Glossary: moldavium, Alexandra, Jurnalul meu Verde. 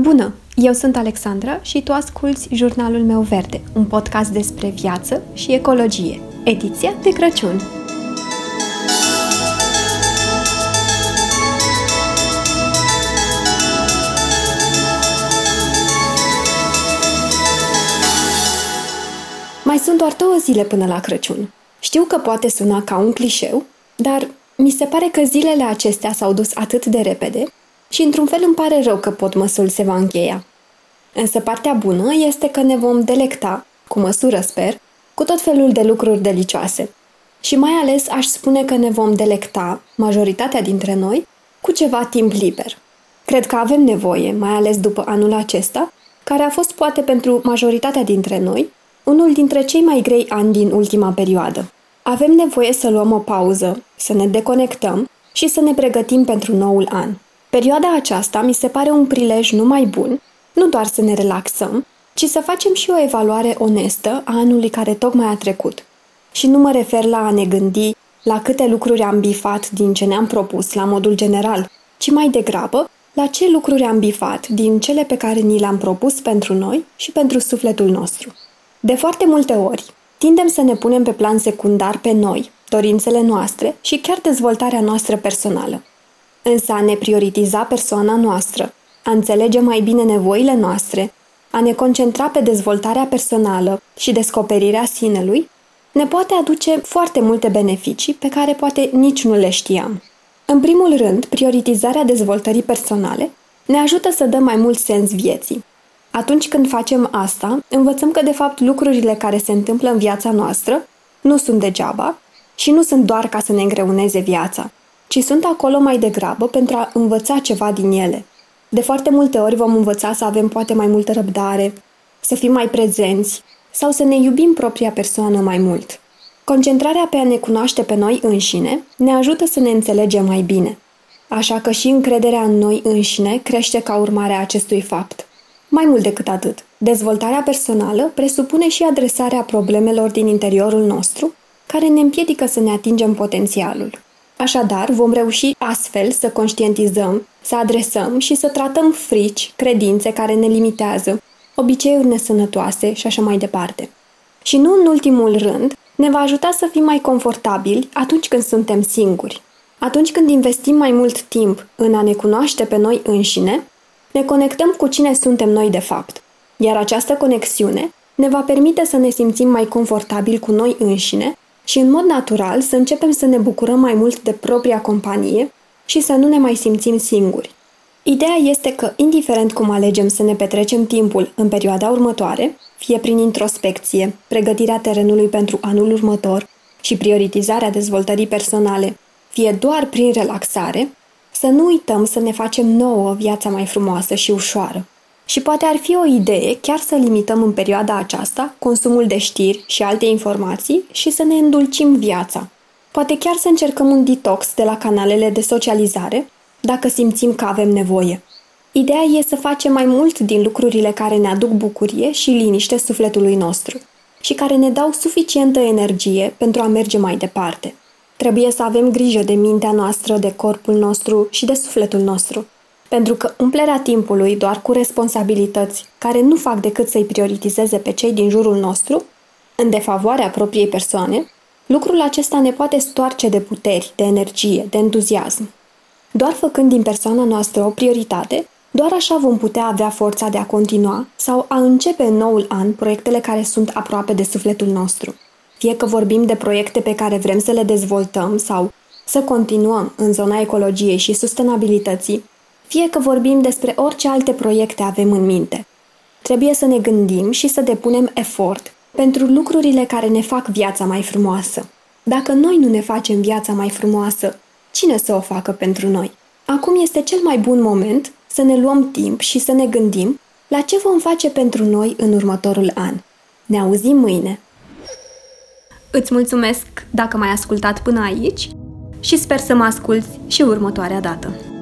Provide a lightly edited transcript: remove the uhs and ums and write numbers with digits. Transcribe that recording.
Bună! Eu sunt Alexandra și tu asculți Jurnalul meu verde, un podcast despre viață și ecologie, ediția de Crăciun. Mai sunt doar 2 zile până la Crăciun. Știu că poate suna ca un clișeu, dar mi se pare că zilele acestea s-au dus atât de repede și într-un fel îmi pare rău că podmăsul se va încheia. Însă partea bună este că ne vom delecta, cu măsură sper, cu tot felul de lucruri delicioase. Și mai ales aș spune că ne vom delecta, majoritatea dintre noi, cu ceva timp liber. Cred că avem nevoie, mai ales după anul acesta, care a fost poate pentru majoritatea dintre noi, unul dintre cei mai grei ani din ultima perioadă. Avem nevoie să luăm o pauză, să ne deconectăm și să ne pregătim pentru noul an. Perioada aceasta mi se pare un prilej numai bun, nu doar să ne relaxăm, ci să facem și o evaluare onestă a anului care tocmai a trecut. Și nu mă refer la a ne gândi la câte lucruri am bifat din ce ne-am propus la modul general, ci mai degrabă la ce lucruri am bifat din cele pe care ni le-am propus pentru noi și pentru sufletul nostru. De foarte multe ori, tindem să ne punem pe plan secundar pe noi, dorințele noastre și chiar dezvoltarea noastră personală. Însă a ne prioritiza persoana noastră, a înțelege mai bine nevoile noastre, a ne concentra pe dezvoltarea personală și descoperirea sinelui, ne poate aduce foarte multe beneficii pe care poate nici nu le știam. În primul rând, prioritizarea dezvoltării personale ne ajută să dăm mai mult sens vieții. Atunci când facem asta, învățăm că de fapt lucrurile care se întâmplă în viața noastră nu sunt degeaba și nu sunt doar ca să ne îngreuneze viața, ci sunt acolo mai degrabă pentru a învăța ceva din ele. De foarte multe ori vom învăța să avem poate mai multă răbdare, să fim mai prezenți sau să ne iubim propria persoană mai mult. Concentrarea pe a ne cunoaște pe noi înșine ne ajută să ne înțelegem mai bine. Așa că și încrederea în noi înșine crește ca urmare a acestui fapt. Mai mult decât atât, dezvoltarea personală presupune și adresarea problemelor din interiorul nostru, care ne împiedică să ne atingem potențialul. Așadar, vom reuși astfel să conștientizăm, să adresăm și să tratăm frici, credințe care ne limitează, obiceiuri nesănătoase și așa mai departe. Și nu în ultimul rând, ne va ajuta să fim mai confortabili atunci când suntem singuri. Atunci când investim mai mult timp în a ne cunoaște pe noi înșine, ne conectăm cu cine suntem noi de fapt, iar această conexiune ne va permite să ne simțim mai confortabil cu noi înșine și în mod natural să începem să ne bucurăm mai mult de propria companie și să nu ne mai simțim singuri. Ideea este că, indiferent cum alegem să ne petrecem timpul în perioada următoare, fie prin introspecție, pregătirea terenului pentru anul următor și prioritizarea dezvoltării personale, fie doar prin relaxare, să nu uităm să ne facem nouă viața mai frumoasă și ușoară. Și poate ar fi o idee chiar să limităm în perioada aceasta consumul de știri și alte informații și să ne îndulcim viața. Poate chiar să încercăm un detox de la canalele de socializare, dacă simțim că avem nevoie. Ideea e să facem mai mult din lucrurile care ne aduc bucurie și liniște sufletului nostru și care ne dau suficientă energie pentru a merge mai departe. Trebuie să avem grijă de mintea noastră, de corpul nostru și de sufletul nostru, pentru că umplerea timpului doar cu responsabilități care nu fac decât să-i prioritizeze pe cei din jurul nostru, în defavoarea propriei persoane, lucrul acesta ne poate stoarce de puteri, de energie, de entuziasm. Doar făcând din persoana noastră o prioritate, doar așa vom putea avea forța de a continua sau a începe în noul an proiectele care sunt aproape de sufletul nostru. Fie că vorbim de proiecte pe care vrem să le dezvoltăm sau să continuăm în zona ecologiei și sustenabilității, fie că vorbim despre orice alte proiecte avem în minte. Trebuie să ne gândim și să depunem efort pentru lucrurile care ne fac viața mai frumoasă. Dacă noi nu ne facem viața mai frumoasă, cine să o facă pentru noi? Acum este cel mai bun moment să ne luăm timp și să ne gândim la ce vom face pentru noi în următorul an. Ne auzim mâine! Îți mulțumesc dacă m-ai ascultat până aici și sper să mă asculți și următoarea dată.